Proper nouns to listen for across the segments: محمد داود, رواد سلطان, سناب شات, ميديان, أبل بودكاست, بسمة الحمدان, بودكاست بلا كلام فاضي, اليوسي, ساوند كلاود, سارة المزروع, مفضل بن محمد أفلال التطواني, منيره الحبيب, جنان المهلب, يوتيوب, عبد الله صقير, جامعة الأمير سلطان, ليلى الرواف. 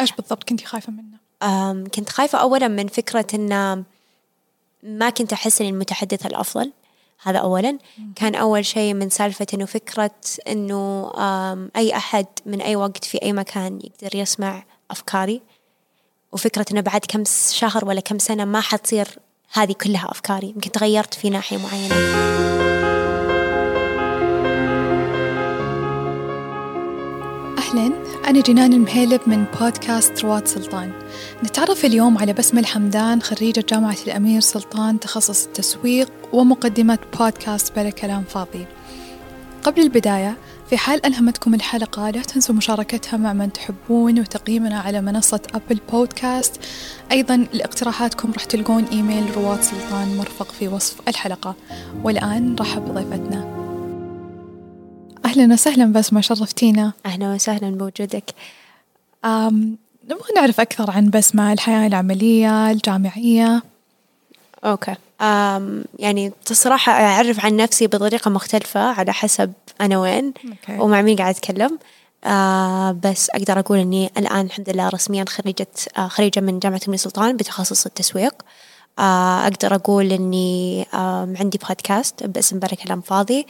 إيش بالضبط كنتي خايفة منه؟ كنت خايفة أولا من فكرة أن ما كنت أحس أن المتحدث الأفضل، هذا أولا. كان أول شيء من سالفة أنه فكرة أنه أي أحد من أي وقت في أي مكان يقدر يسمع أفكاري، وفكرة أنه بعد كم شهر ولا كم سنة ما حتصير هذه كلها أفكاري، يمكن تغيرت في ناحية معينة. أهلاً، أنا جنان المهلب من بودكاست رواد سلطان. نتعرف اليوم على بسمة الحمدان، خريجة جامعة الأمير سلطان، تخصص التسويق، ومقدمة بودكاست بلا كلام فاضي. قبل البداية، في حال ألهمتكم الحلقة لا تنسوا مشاركتها مع من تحبون وتقييمنا على منصة أبل بودكاست. أيضا لاقتراحاتكم رح تلقون إيميل رواد سلطان مرفق في وصف الحلقة. والآن رحب بضيفتنا. أهلا وسهلا بسمة، شرفتينا. أهلا وسهلا بوجودك. نبغى نعرف أكثر عن بسمة، الحياة العملية الجامعية. أوكي. يعني بصراحة أعرف عن نفسي بطريقة مختلفة على حسب أنا وين ومع مين قاعد أتكلم، بس أقدر أقول أني الآن الحمد لله رسميا خريجة من جامعة الأمير سلطان بتخصص التسويق. أقدر أقول أني عندي بودكاست باسم بلا كلام فاضي،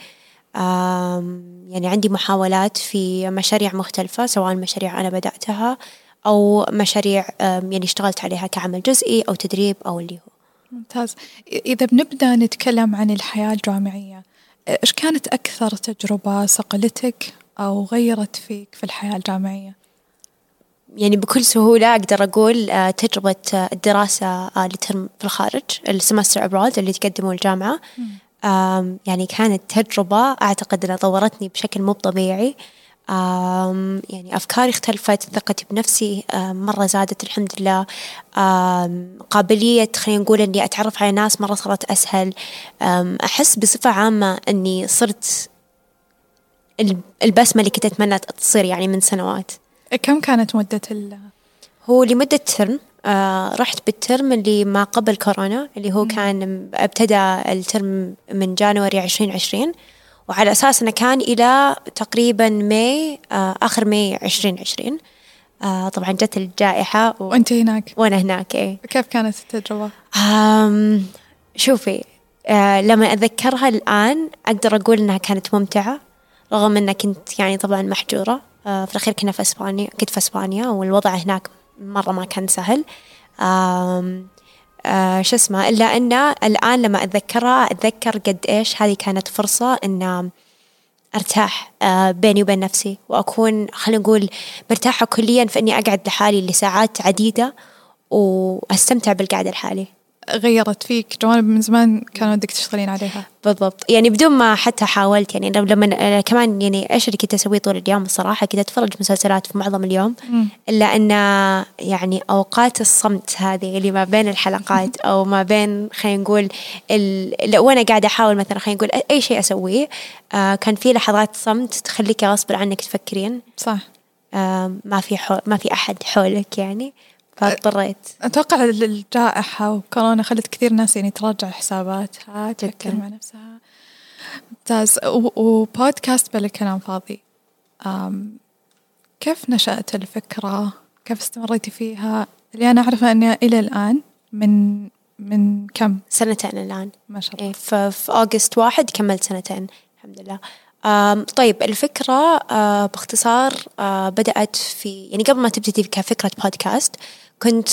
يعني عندي محاولات في مشاريع مختلفة، سواء مشاريع أنا بدأتها أو مشاريع يعني اشتغلت عليها كعمل جزئي أو تدريب أو اللي هو. ممتاز. إذا بنبدأ نتكلم عن الحياة الجامعية، إيش كانت أكثر تجربة صقلتك أو غيرت فيك في الحياة الجامعية؟ يعني بكل سهولة أقدر أقول تجربة الدراسة لترم في الخارج، السمستر أبراد اللي تقدمه الجامعة. يعني كانت تجربة أعتقد أنها طورتني بشكل مو طبيعي. يعني أفكاري اختلفت، ثقتي بنفسي مرة زادت الحمد لله، قابلية خلينا نقول أني أتعرف على ناس مرة صارت أسهل، أحس بصفة عامة أني صرت البسمة اللي كنت أتمنى تصير يعني من سنوات. كم كانت مدة هو لمدة ترم؟ رحت بالترم اللي ما قبل كورونا، اللي هو كان ابتدى الترم من جانوري 2020، وعلى أساس أنه كان إلى تقريبا ماي، آخر ماي 2020. طبعا جت الجائحة وأنت هناك وأنا هناك. إيه، كيف كانت التجربة؟ شوفي، لما أتذكرها الآن أقدر أقول أنها كانت ممتعة، رغم أنها كنت يعني طبعا محجورة. في الأخير كنا في إسبانيا، كنت في إسبانيا، والوضع هناك مرة ما كان سهل. شو اسمه، إلا أن الآن لما أتذكرها أتذكر قد إيش هذه كانت فرصة أن أرتاح بيني وبين نفسي، وأكون خلينا نقول مرتاحة كليا في أني أقعد لحالي لساعات عديدة وأستمتع بالقعدة لحالي. غيرت فيك جوانب من زمان كان ودك تشتغلين عليها. بالضبط، يعني بدون ما حتى حاولت. يعني لما كمان يعني إيش اللي كنت أسوي طول اليوم؟ الصراحة كنت أتفرج مسلسلات في معظم اليوم، إلا أن يعني أوقات الصمت هذه اللي ما بين الحلقات أو ما بين خلينا نقول وأنا قاعدة أحاول مثلا خلينا نقول أي شيء أسويه، كان في لحظات صمت تخليك غصب عنك تفكرين. صح. ما في أحد حولك يعني، فاضطريت. أتوقع الجائحة وكورونا خلت كثير ناس يعني تراجع حساباتها، تفكر مع نفسها. ممتاز. وبودكاست بلا كلام فاضي، كيف نشأت الفكرة؟ كيف استمريتي فيها؟ اللي أنا أعرفها أنها إلى الآن من كم؟ 2 سنين الآن ما شاء الله. إيه، في أغسطس 1 كملت 2 سنين الحمد لله. طيب، الفكرة باختصار بدأت في يعني قبل ما تبتدي كفكرة بودكاست، كنت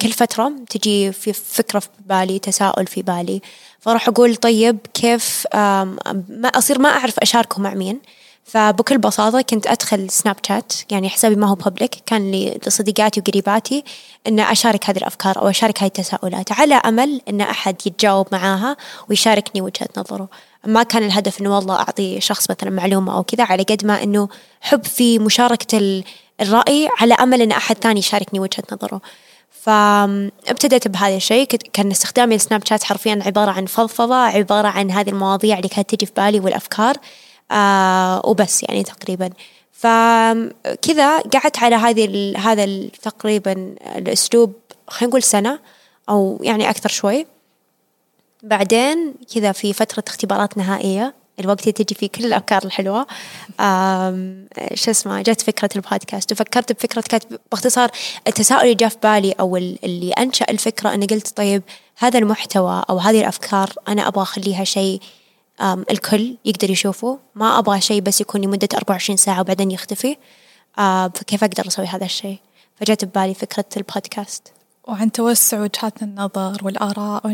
كل فترة تجي في فكرة في بالي، تساؤل في بالي، فأروح أقول طيب كيف ما أصير ما أعرف أشاركه مع مين. فبكل بساطة كنت أدخل سناب شات، يعني حسابي ما هو بابليك، كان لصديقاتي وقريباتي أن أشارك هذه الأفكار أو أشارك هذه التساؤلات على أمل أن أحد يتجاوب معاها ويشاركني وجهة نظره. ما كان الهدف أنه والله أعطي شخص مثلا معلومة أو كذا، على قد ما أنه حب في مشاركة الرأي على أمل أن أحد ثاني يشاركني وجهة نظره. فابتدأت بهذا الشيء. كان استخدامي للسناب شات حرفيا عبارة عن فضفضة، عبارة عن هذه المواضيع اللي كانت تجي في بالي والأفكار، وبس يعني تقريبا. فكذا قعدت على هذا تقريبا الأسلوب خلينا نقول 1 سنة أو يعني أكثر شوي. بعدين كذا في فترة اختبارات نهائية الوقت اللي تجي فيه كل الأفكار الحلوة. شو اسمه، جت فكرة البودكاست وفكرت بفكرة، كانت باختصار التساؤل اللي جاء في بالي أو اللي أنشأ الفكرة، أنا قلت طيب هذا المحتوى أو هذه الأفكار أنا أبغى أخليها شيء الكل يقدر يشوفه، ما أبغى شيء بس يكون لمدة 24 ساعة وبعدين يختفي. فكيف أقدر أسوي هذا الشيء؟ فجت ببالي فكرة البودكاست. وعن توسع وجهات النظر والآراء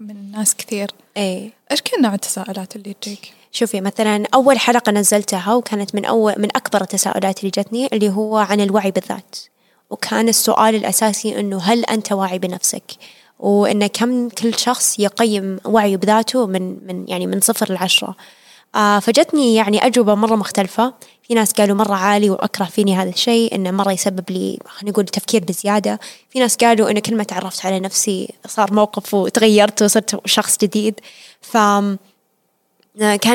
من ناس كثير. إيش كان نوع التساؤلات اللي تجيك؟ شوفي مثلا أول حلقة نزلتها وكانت من أكبر التساؤلات اللي جتني، اللي هو عن الوعي بالذات، وكان السؤال الأساسي إنه هل أنت واعي بنفسك، وإن كم كل شخص يقيم وعيه بذاته من 0 ل 10. فجتني أجوبة مرة مختلفة. في ناس قالوا مرة عالي وأكره فيني هذا الشيء، إنه مرة يسبب لي نقول تفكير بزيادة. في ناس قالوا إنه كل ما تعرفت على نفسي صار موقف وتغيرت وصرت شخص جديد. فكان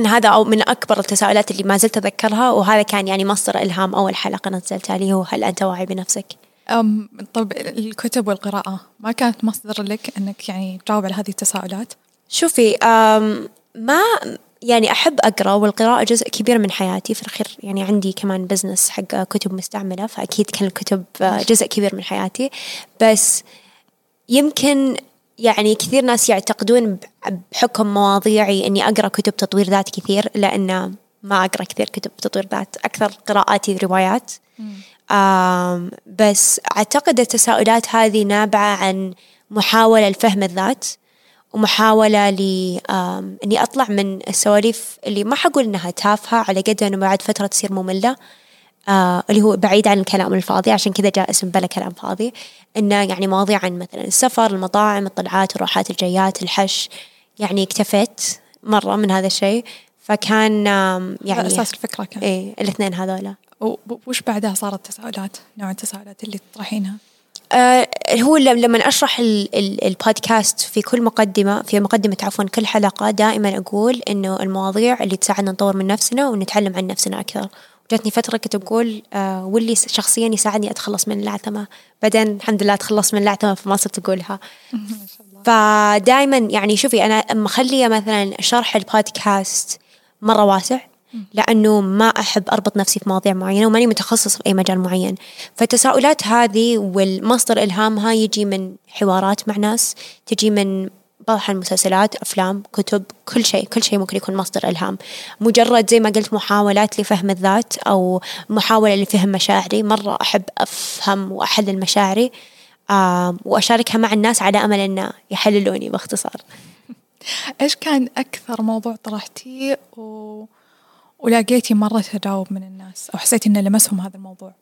هذا أو من أكبر التساؤلات اللي ما زلت أذكرها، وهذا كان مصدر إلهام أول حلقة نزلتها لي، هو هل أنت واعي بنفسك؟ طب الكتب والقراءة ما كانت مصدر لك أنك تجاوب على هذه التساؤلات؟ شوفي ما أحب أقرأ، والقراءة جزء كبير من حياتي في الأخير. عندي كمان بزنس حق كتب مستعملة، فأكيد كان الكتب جزء كبير من حياتي. بس يمكن كثير ناس يعتقدون بحكم مواضيعي أني أقرأ كتب تطوير ذات كثير، لأن ما أقرأ كثير كتب تطوير ذات، أكثر قراءاتي روايات. بس أعتقد التساؤلات هذه نابعة عن محاولة لفهم الذات، ومحاولة أني أطلع من السواليف اللي ما حقول أنها تافهة، على قد أنه بعد فترة تصير مملة، اللي هو بعيد عن الكلام الفاضي. عشان كذا جاء اسم بلا كلام فاضي، أنه مواضيع عن مثلا السفر، المطاعم، الطلعات، الروحات، الجيات، الحش. اكتفيت مرة من هذا الشيء، فكان أساس الفكرة كان الاثنين هذولا. وش بعدها صارت تساؤلات، نوع التساؤلات اللي تطرحينها؟ هو لما أشرح البودكاست في كل مقدمة، في مقدمة عفوا كل حلقة، دائما أقول إنه المواضيع اللي تساعدنا نطور من نفسنا ونتعلم عن نفسنا أكثر. جاتني فترة كنت أقول واللي شخصيا يساعدني أتخلص من العتمة، بعدين الحمد لله أتخلص من العتمة فما صرت أقولها. فدائما شوفي أنا مخلية مثلا شرح البودكاست مرة واسع، لأنه ما أحب أربط نفسي في مواضيع معينة، وماني متخصص في أي مجال معين. فالتساؤلات هذه والمصدر إلهامها يجي من حوارات مع ناس، تجي من بحث عن مسلسلات، أفلام، كتب، كل شيء ممكن يكون مصدر إلهام. مجرد زي ما قلت محاولات لفهم الذات، أو محاولة لفهم مشاعري. مرة أحب أفهم وأحلل مشاعري وأشاركها مع الناس على أمل أن يحللوني باختصار. إيش كان أكثر موضوع طرحتيه ولاقيتي مرة تجاوب من الناس أو حسيتي إن لمسهم هذا الموضوع؟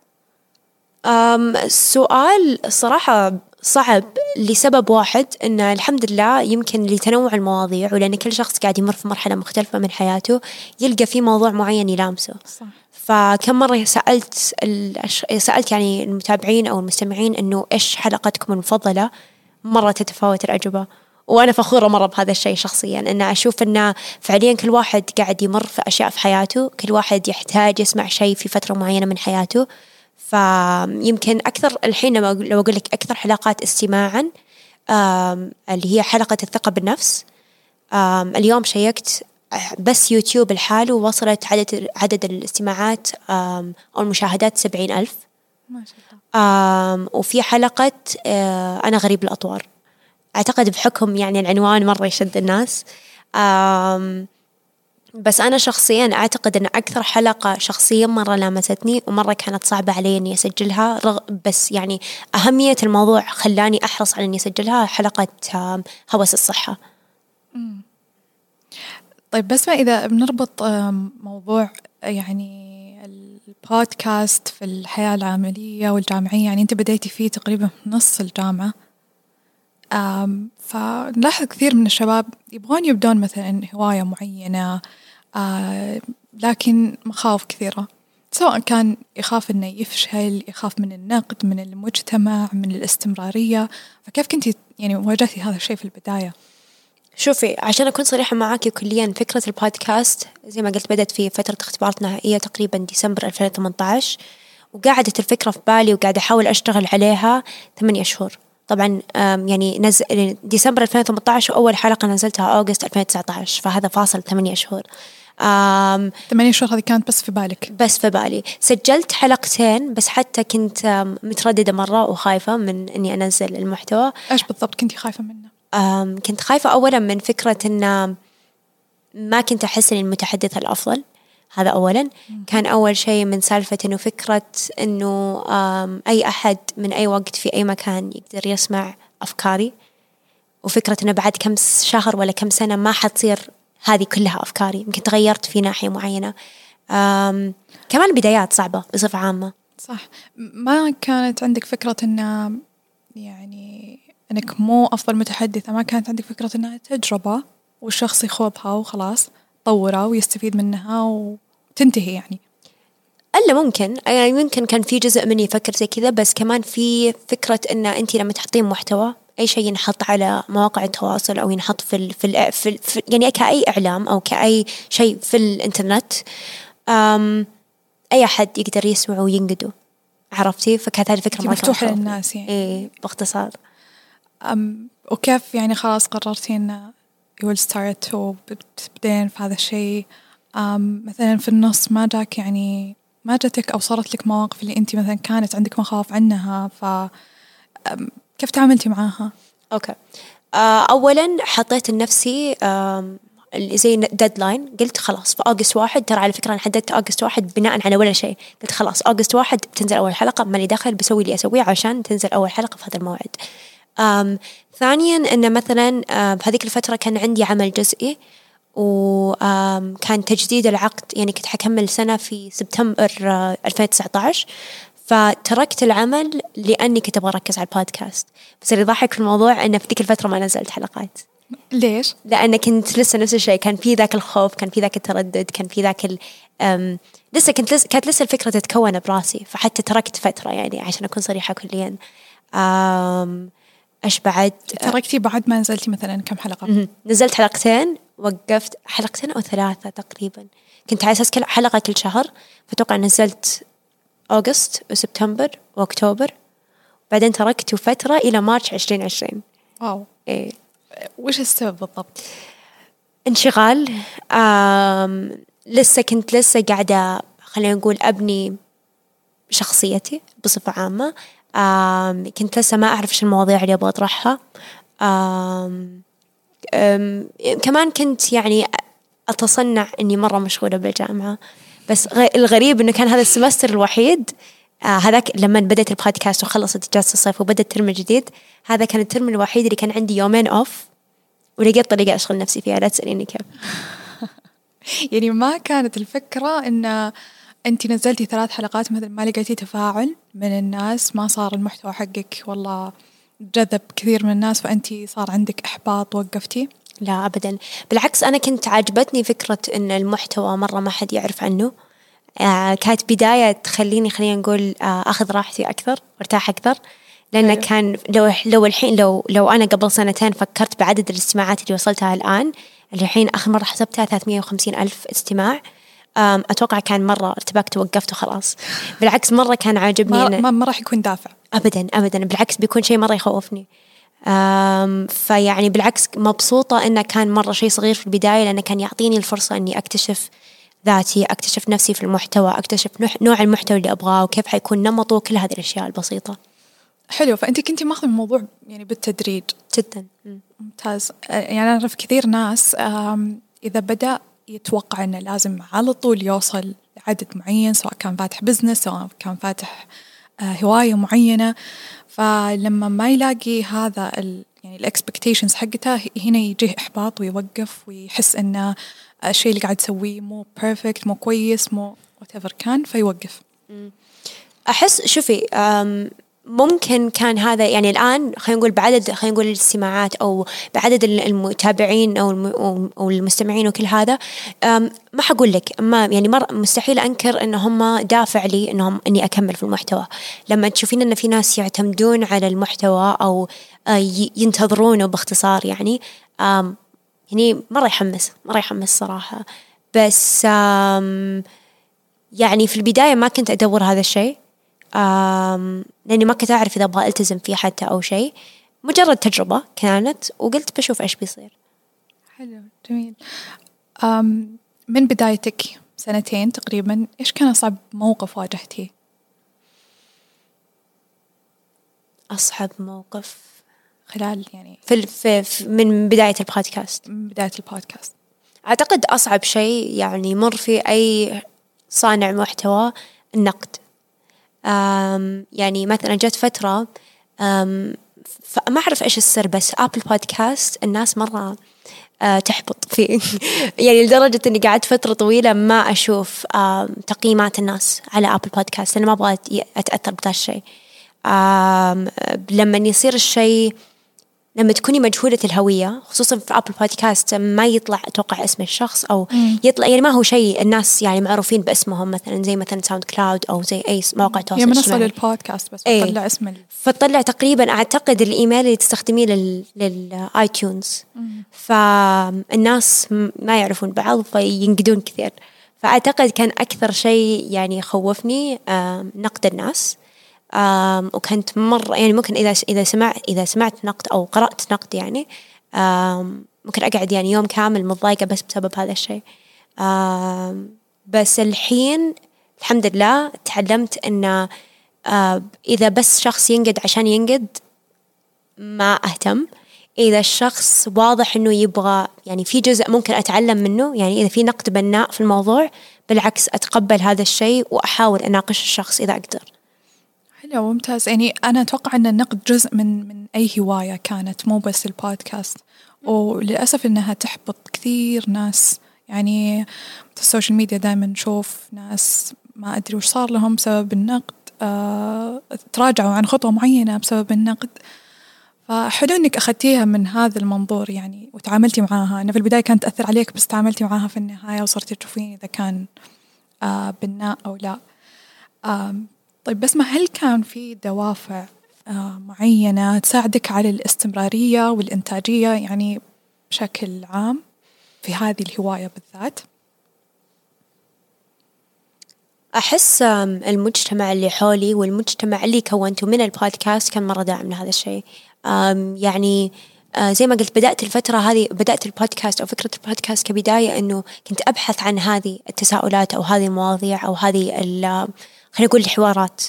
سؤال صراحة صعب، لسبب واحد إن الحمد لله يمكن لتنوع المواضيع، ولأن كل شخص قاعد يمر في مرحلة مختلفة من حياته يلقى في موضوع معين يلامسه. صح. فكم مرة سألت المتابعين أو المستمعين إنه إيش حلقتكم المفضلة، مرة تتفاوت الأجوبة، وأنا فخورة مرة بهذا الشيء شخصياً، إن أشوف إن فعلياً كل واحد قاعد يمر في أشياء في حياته، كل واحد يحتاج يسمع شيء في فترة معينة من حياته. فيمكن أكثر الحين لو أقول لك أكثر حلقات استماعاً اللي هي حلقة الثقة بالنفس. اليوم شيكت بس يوتيوب الحال، ووصلت عدد الاستماعات أو المشاهدات 70,000. ما شاء الله. وفي حلقة أنا غريب الأطوار، أعتقد بحكم العنوان مرة يشد الناس. بس أنا شخصياً أعتقد أن أكثر حلقة شخصياً مرة لامستني، ومرة كانت صعبة علي أني أسجلها، بس أهمية الموضوع خلاني أحرص على أني أسجلها، حلقة هوس الصحة. طيب بس ما إذا بنربط موضوع البودكاست في الحياة العملية والجامعية، أنت بديتي فيه تقريباً نص الجامعة، فنلاحظ كثير من الشباب يبغون يبدون مثلا هواية معينة، لكن مخاوف كثيرة، سواء كان يخاف إنه يفشل، يخاف من النقد، من المجتمع، من الاستمرارية. فكيف كنت واجهتي هذا الشيء في البداية؟ شوفي عشان أكون صريحة معاكي كليا، فكرة البودكاست زي ما قلت بدأت في فترة اختبارات نهائية تقريبا ديسمبر 2018، وقعدت الفكرة في بالي وقاعدة أحاول أشتغل عليها 8 أشهر. طبعا ديسمبر 2018 أول حلقة نزلتها أوغست 2019، فهذا فاصل 8 شهور. 8 شهور هذه كانت بس في بالك؟ بس في بالي. سجلت حلقتين بس حتى كنت مترددة مرة وخايفة من أني أنزل المحتوى. إيش بالضبط كنت خايفة منه؟ كنت خايفة أولا من فكرة أن ما كنت أحس أني المتحدثة الأفضل، هذا أولا. كان أول شيء من سالفة أنه فكرة أنه أي أحد من أي وقت في أي مكان يقدر يسمع أفكاري، وفكرة أنه بعد كم شهر ولا كم سنة ما حتصير هذه كلها أفكاري، يمكن تغيرت في ناحية معينة. كمان بدايات صعبة بصفة عامة. صح، ما كانت عندك فكرة أن يعني أنك مو أفضل متحدثة، ما كانت عندك فكرة أنها تجربة والشخص يخوضها وخلاص طورها ويستفيد منها وتنتهي يعني. ألا ممكن، يعني ممكن كان في جزء مني يفكر زي كذا، بس كمان في فكرة أن أنت لما تحطين محتوى أي شيء ينحط على مواقع التواصل أو ينحط في يعني كأي إعلام أو كأي شيء في الإنترنت، أي أحد يقدر يسمع وينقده، عرفتي؟ فكانت هذه الفكرة مفتوحة للناس يعني. إيه باختصار. وكيف يعني خلاص قررتي إن you will start وبتبدين في هذا الشيء؟ مثلا في النص ما جاك يعني ما جاتك أو صارت لك مواقف اللي أنت مثلا كانت عندك مخاوف عنها، كيف تعاملتي معاها؟ أوكي. أولاً حطيت لنفسي زي ديدلاين، قلت خلاص في أغسطس 1، ترى على فكرة أنا حددت أغسطس 1 بناء على ولا شيء، قلت خلاص أغسطس 1 بتنزل أول حلقة، ماني داخل بسوي اللي أسويه عشان تنزل أول حلقة في هذا الموعد. ثانياً أن مثلاً بهذيك الفترة كان عندي عمل جزئي، وكان تجديد العقد، يعني كنت حكمل سنة في سبتمبر 2019، فتركت العمل لأني كنت أبغى أركز على البودكاست. بس اللي ضحك في الموضوع أنه في ذيك الفترة ما نزلت حلقات. ليش؟ لأن كنت لسه نفس الشيء، كان في ذاك الخوف، كان في ذاك التردد، كان في ذاك لسه كانت لسه الفكرة تتكون براسي، فحتى تركت فترة يعني عشان أكون صريحة كليا. إيش بعد؟ تركتي بعد ما نزلتي مثلا كم حلقة؟ نزلت حلقتين، وقفت 2 أو 3 تقريبا. كنت على أساس حلقة كل شهر، فتوقع نزلت أغسطس وسبتمبر وأكتوبر، بعدين تركت فترة إلى مارس 2020. واو. إيه. وش السبب بالضبط؟ انشغال. لسه كنت قاعدة، خلينا نقول أبني شخصيتي بصفة عامة. كنت لسه ما أعرف إيش المواضيع اللي أبغى أطرحها. كمان كنت يعني أتصنع إني مرة مشغولة بالجامعة، بس الغريب إنه كان هذا السمستر الوحيد هذاك لما بدأت البودكاست وخلصت إجازة الصيف وبدأ الترم الجديد، هذا كان الترم الوحيد اللي كان عندي 2 أوف، ولقيت طريقة أشغل نفسي فيها. لا تسأليني كيف. يعني ما كانت الفكرة إن أنت نزلتي 3 حلقات مثل ما لقيتي تفاعل من الناس، ما صار المحتوى حقك والله جذب كثير من الناس فأنت صار عندك إحباط وقفتي؟ لا أبدا، بالعكس أنا كنت عاجبتني فكرة أن المحتوى مرة ما حد يعرف عنه. كانت بداية تخليني خلينا نقول أخذ راحتي أكثر وارتاح أكثر، لأن أيوه. كان لو الحين لو أنا قبل 2 سنين فكرت بعدد الاستماعات اللي وصلتها الآن، الحين آخر مرة حسبتها 350,000 استماع، أتوقع كان مرة ارتبكت ووقفت وخلاص. بالعكس مرة كان عاجبني، ما راح يكون دافع أبدا، بالعكس بيكون شيء مرة يخوفني. فيعني بالعكس مبسوطة إنه كان مرة شيء صغير في البداية، لأنه كان يعطيني الفرصة إني أكتشف ذاتي، أكتشف نفسي في المحتوى، أكتشف نوع المحتوى اللي أبغاه وكيف حيكون نمطه، كل هذه الأشياء البسيطة. حلو، فأنت كنتي ماخذ الموضوع يعني بالتدريج. جدا ممتاز. يعني أنا أعرف كثير ناس إذا بدأ يتوقع إنه لازم على طول يوصل لعدد معين، سواء كان فاتح بزنس، سواء كان فاتح هواية معينة، فلما ما يلاقي هذا يعني الإكسبكتيشنز حقتها، هنا يجيه إحباط ويوقف ويحس إنه الشيء اللي قاعد يسويه مو بيرفكت، مو كويس، مو whatever كان، فيوقف. أحس شوفي ممكن كان هذا يعني الآن خلينا نقول بعدد الاستماعات أو بعدد المتابعين أو المستمعين وكل هذا، ما حقول لك ما يعني مستحيل أنكر إن هم دافع لي إني أكمل في المحتوى. لما تشوفين إن في ناس يعتمدون على المحتوى أو ينتظرونه باختصار، يعني مرة يحمس صراحة. بس يعني في البداية ما كنت أدور هذا الشيء، لأني ما كنت أعرف إذا أبغى ألتزم فيه حتى أو شيء، مجرد تجربة كانت، وقلت بشوف إيش بيصير. حلو، جميل. من بدايتك سنتين تقريباً، إيش كان أصعب موقف واجهتيه؟ أصعب موقف خلال يعني من بداية البودكاست. من بداية البودكاست أعتقد أصعب شيء يعني يمر فيه أي صانع محتوى النقد. يعني مثلاً جت فترة فما أعرف إيش السر، بس أبل بودكاست الناس مرة تحبط فيه يعني لدرجة أني قعدت فترة طويلة ما أشوف تقييمات الناس على أبل بودكاست، أنا ما أبغى أتأثر بهذا الشيء. لما يصير الشيء، لما تكوني مجهولة الهوية خصوصا في أبل بودكاست، ما يطلع أتوقع اسم الشخص أو يطلع يعني ما هو شيء الناس يعني معروفين باسمهم، مثلا زي مثلا ساوند كلاود أو زي أي مواقع تواصل اجتماعي منصة للبودكاست، بس تطلع اسم فتطلع تقريبا أعتقد الإيميل اللي تستخدميه للآي تيونز، فالناس ما يعرفون بعض فينقدون كثير. فأعتقد كان أكثر شيء يعني خوفني نقد الناس، وكنت مرة يعني ممكن إذا سمعت نقد أو قرأت نقد يعني ممكن أقعد يعني يوم كامل متضايقة بس بسبب هذا الشيء. بس الحين الحمد لله تعلمت إن إذا بس شخص ينقد عشان ينقد ما أهتم، إذا الشخص واضح إنه يبغى يعني في جزء ممكن أتعلم منه، يعني إذا في نقد بناء في الموضوع بالعكس أتقبل هذا الشيء وأحاول أناقش الشخص إذا أقدر. حلو ممتاز. يعني أنا أتوقع أن النقد جزء من أي هواية كانت، مو بس البودكاست، وللأسف أنها تحبط كثير ناس. يعني في السوشيال ميديا دائما نشوف ناس ما أدري وش صار لهم بسبب النقد، تراجعوا عن خطوة معينة بسبب النقد. فحلو أنك أخذتيها من هذا المنظور يعني وتعاملتي معاها. أنا في البداية كانت تأثر عليك بس تعاملتي معاها في النهاية وصرتي تشوفين إذا كان بناء أو لا. طيب بسمة، هل كان في دوافع معينة تساعدك على الاستمرارية والإنتاجية يعني بشكل عام في هذه الهواية بالذات؟ أحس المجتمع اللي حولي والمجتمع اللي كونته من البودكاست كان مرة داعم لهذا الشيء. يعني زي ما قلت بدأت الفترة هذه، بدأت البودكاست أو فكرة البودكاست كبداية أنه كنت أبحث عن هذه التساؤلات أو هذه المواضيع أو هذه خلينا نقول الحوارات.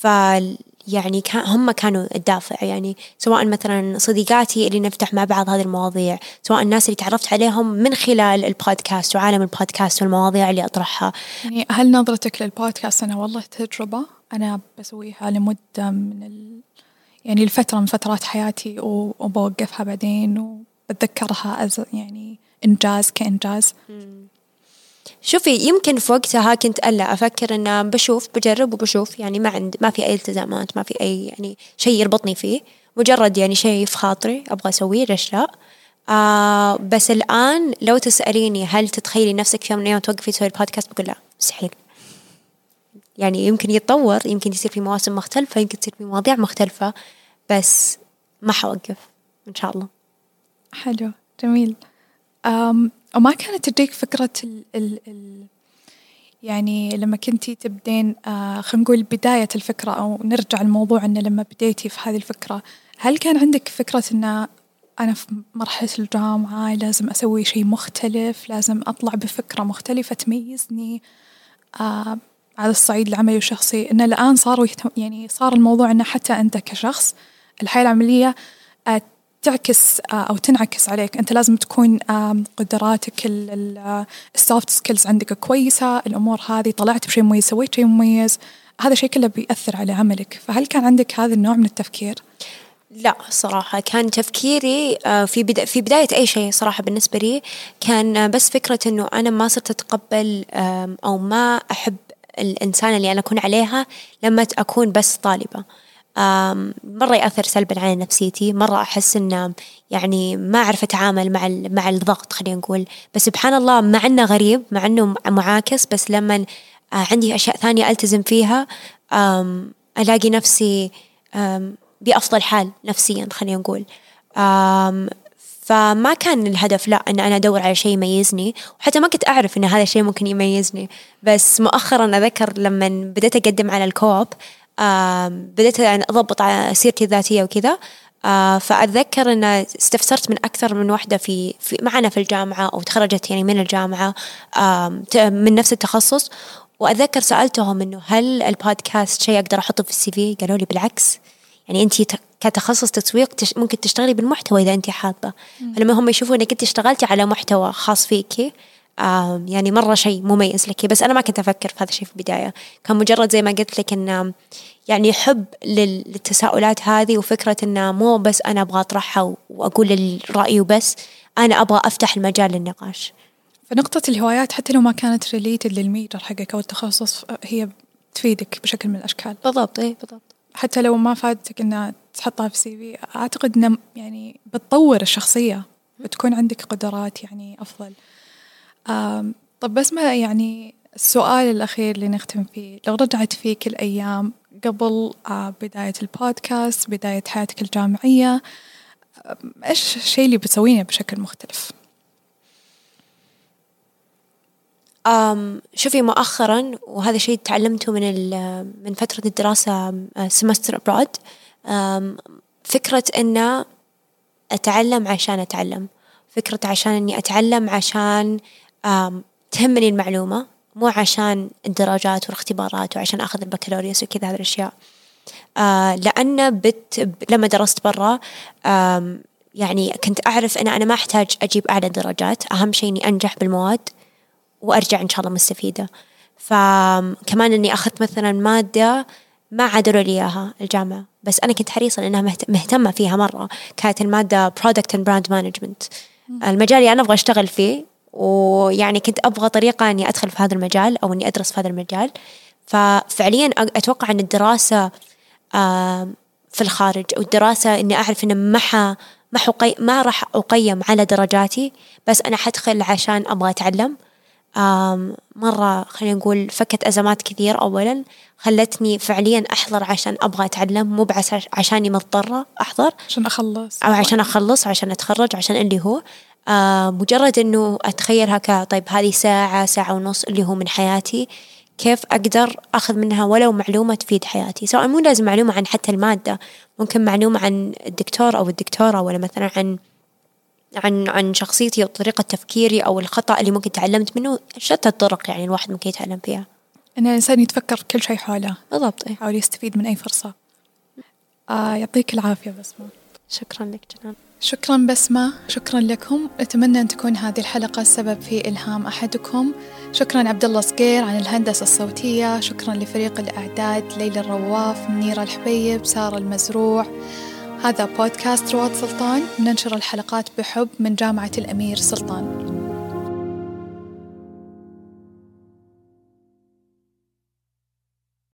فيعني هم كانوا الدافع، يعني سواء مثلا صديقاتي اللي نفتح مع بعض هذه المواضيع، سواء الناس اللي تعرفت عليهم من خلال البودكاست وعالم البودكاست والمواضيع اللي أطرحها. يعني هل نظرتك للبودكاست، أنا والله تجربة أنا بسويها لمدة من يعني الفترة من فترات حياتي وبوقفها بعدين وبتذكرها يعني إنجاز كإنجاز. شوفي يمكن في وقتها كنت ألا أفكر إن بجرب وبشوف يعني ما في أي التزامات، ما في أي يعني شيء يربطني فيه، مجرد يعني شيء في خاطري أبغى أسويه، ليش لا؟ بس الآن لو تسأليني هل تتخيلي نفسك في يوم من الأيام توقفي تسوي البودكاست؟ بقول لا مستحيل. يعني يمكن يتطور، يمكن يصير في مواسم مختلفة، يمكن تصير في مواضيع مختلفة، بس ما حوقف إن شاء الله. حلو جميل. وما كانت تجيك فكرة يعني لما كنتي تبدين، خلينا نقول بداية الفكرة أو نرجع الموضوع، إن لما بديتي في هذه الفكرة هل كان عندك فكرة إن أنا في مرحلة الجامعة لازم أسوي شيء مختلف، لازم أطلع بفكرة مختلفة تميزني على الصعيد العملي والشخصي؟ إن الآن صاروا يعني صار الموضوع إن حتى أنت كشخص الحياة العملية تعكس أو تنعكس عليك، أنت لازم تكون قدراتك السوفت سكيلز عندك كويسة، الأمور هذه طلعت بشيء مميز، سويت شيء مميز، هذا شيء كله بيأثر على عملك. فهل كان عندك هذا النوع من التفكير؟ لا صراحة كان تفكيري في بداية أي شيء صراحة بالنسبة لي كان بس فكرة أنه أنا ما صرت أتقبل أو ما أحب الإنسان اللي أنا أكون عليها لما أكون بس طالبة. مرة يأثر سلبا على نفسيتي، مرة أحس إن يعني ما أعرف أتعامل مع الضغط خلينا نقول. بس سبحان الله مع إنه غريب، مع إنه معاكس، بس لما عندي أشياء ثانية ألتزم فيها ألاقي نفسي بأفضل حال نفسيا خلينا نقول. فما كان الهدف لا أن أنا أدور على شيء يميزني، وحتى ما كنت أعرف إن هذا الشيء ممكن يميزني. بس مؤخرا أذكر لما بدأت أقدم على الكوب بدأت أضبط على سيرتي الذاتية وكذا، فأتذكر أن استفسرت من أكثر من واحدة في معنا في الجامعة أو تخرجت يعني من الجامعة من نفس التخصص، وأتذكر سألتهم إنه هل البودكاست شيء أقدر أحطه في السي في؟ قالوا لي بالعكس، يعني أنتي كتخصص تسويق ممكن تشتغلي بالمحتوى إذا أنتي حابة. فلما هم يشوفوا إنك أنتي اشتغلتي على محتوى خاص فيكي يعني مرة شيء مميز لك. بس أنا ما كنت أفكر في هذا الشيء في البداية، كان مجرد زي ما قلت لك إن يعني حب للتساؤلات هذه، وفكرة إن مو بس أنا أبغى أطرحها وأقول الرأي وبس، أنا أبغى أفتح المجال للنقاش. فنقطة الهوايات حتى لو ما كانت ريليتد للميجر حقك أو التخصص هي تفيدك بشكل من الأشكال. بالضبط، إيه بالضبط. حتى لو ما فادتك إنها تحطها في سي في، أعتقد إن يعني بتطور الشخصية، بتكون عندك قدرات يعني أفضل. طب بس ما يعني السؤال الأخير اللي نختم فيه، لو رجعت فيك الأيام قبل بداية البودكاست، بداية حياتك الجامعية، إيش الشيء اللي بتسوينه بشكل مختلف؟ شوفي مؤخرا، وهذا شيء تعلمته من فترة الدراسة سمستر أبراد، فكرة أن أتعلم عشان أتعلم، فكرة عشان أني أتعلم عشان تهمني المعلومة، مو عشان الدرجات والاختبارات وعشان أخذ البكالوريوس وكذا هذه الأشياء. لأن لما درست برا يعني كنت أعرف أن أنا ما أحتاج أجيب أعلى درجات، أهم شيء أني أنجح بالمواد وأرجع إن شاء الله مستفيدة. فكمان أني أخذت مثلا مادة ما عدلوا لي إياها الجامعة، بس أنا كنت حريصة لأنها مهتمة فيها مرة، كانت المادة Product and Brand Management، المجال اللي أنا أبغى أشتغل فيه، ويعني كنت أبغى طريقة أني أدخل في هذا المجال أو أني أدرس في هذا المجال. ففعليا أتوقع أن الدراسة في الخارج والدراسة أني أعرف أن ما راح أقيم على درجاتي، بس أنا حدخل عشان أبغى أتعلم. مرة خلينا نقول فكت أزمات كثير، أولا خلتني فعليا أحضر عشان أبغى أتعلم، مو بعس عشاني مضطرة أحضر عشان أخلص أو عشان أخلص عشان أتخرج عشان اللي هو مجرد أنه أتخيلها طيب هذه ساعة ونص اللي هو من حياتي، كيف أقدر أخذ منها ولو معلومة تفيد حياتي، سواء مو لازم معلومة عن حتى المادة، ممكن معلومة عن الدكتور أو الدكتورة، ولا مثلا عن شخصيتي أو طريقة تفكيري أو الخطأ اللي ممكن تعلمت منه، شتى الطرق يعني الواحد ممكن يتعلم فيها. إن الإنسان يتفكر كل شيء حوله. بالضبط، إيه، حاول يستفيد من أي فرصة. يعطيك العافية بسمة. شكرا لك جنان. شكرا بسمة، شكرا لكم. أتمنى أن تكون هذه الحلقة السبب في إلهام أحدكم. شكرا عبد الله صقير عن الهندسة الصوتية، شكرا لفريق الإعداد ليلى الرواف، منيره الحبيب، سارة المزروع. هذا بودكاست رواد سلطان، ننشر الحلقات بحب من جامعة الأمير سلطان.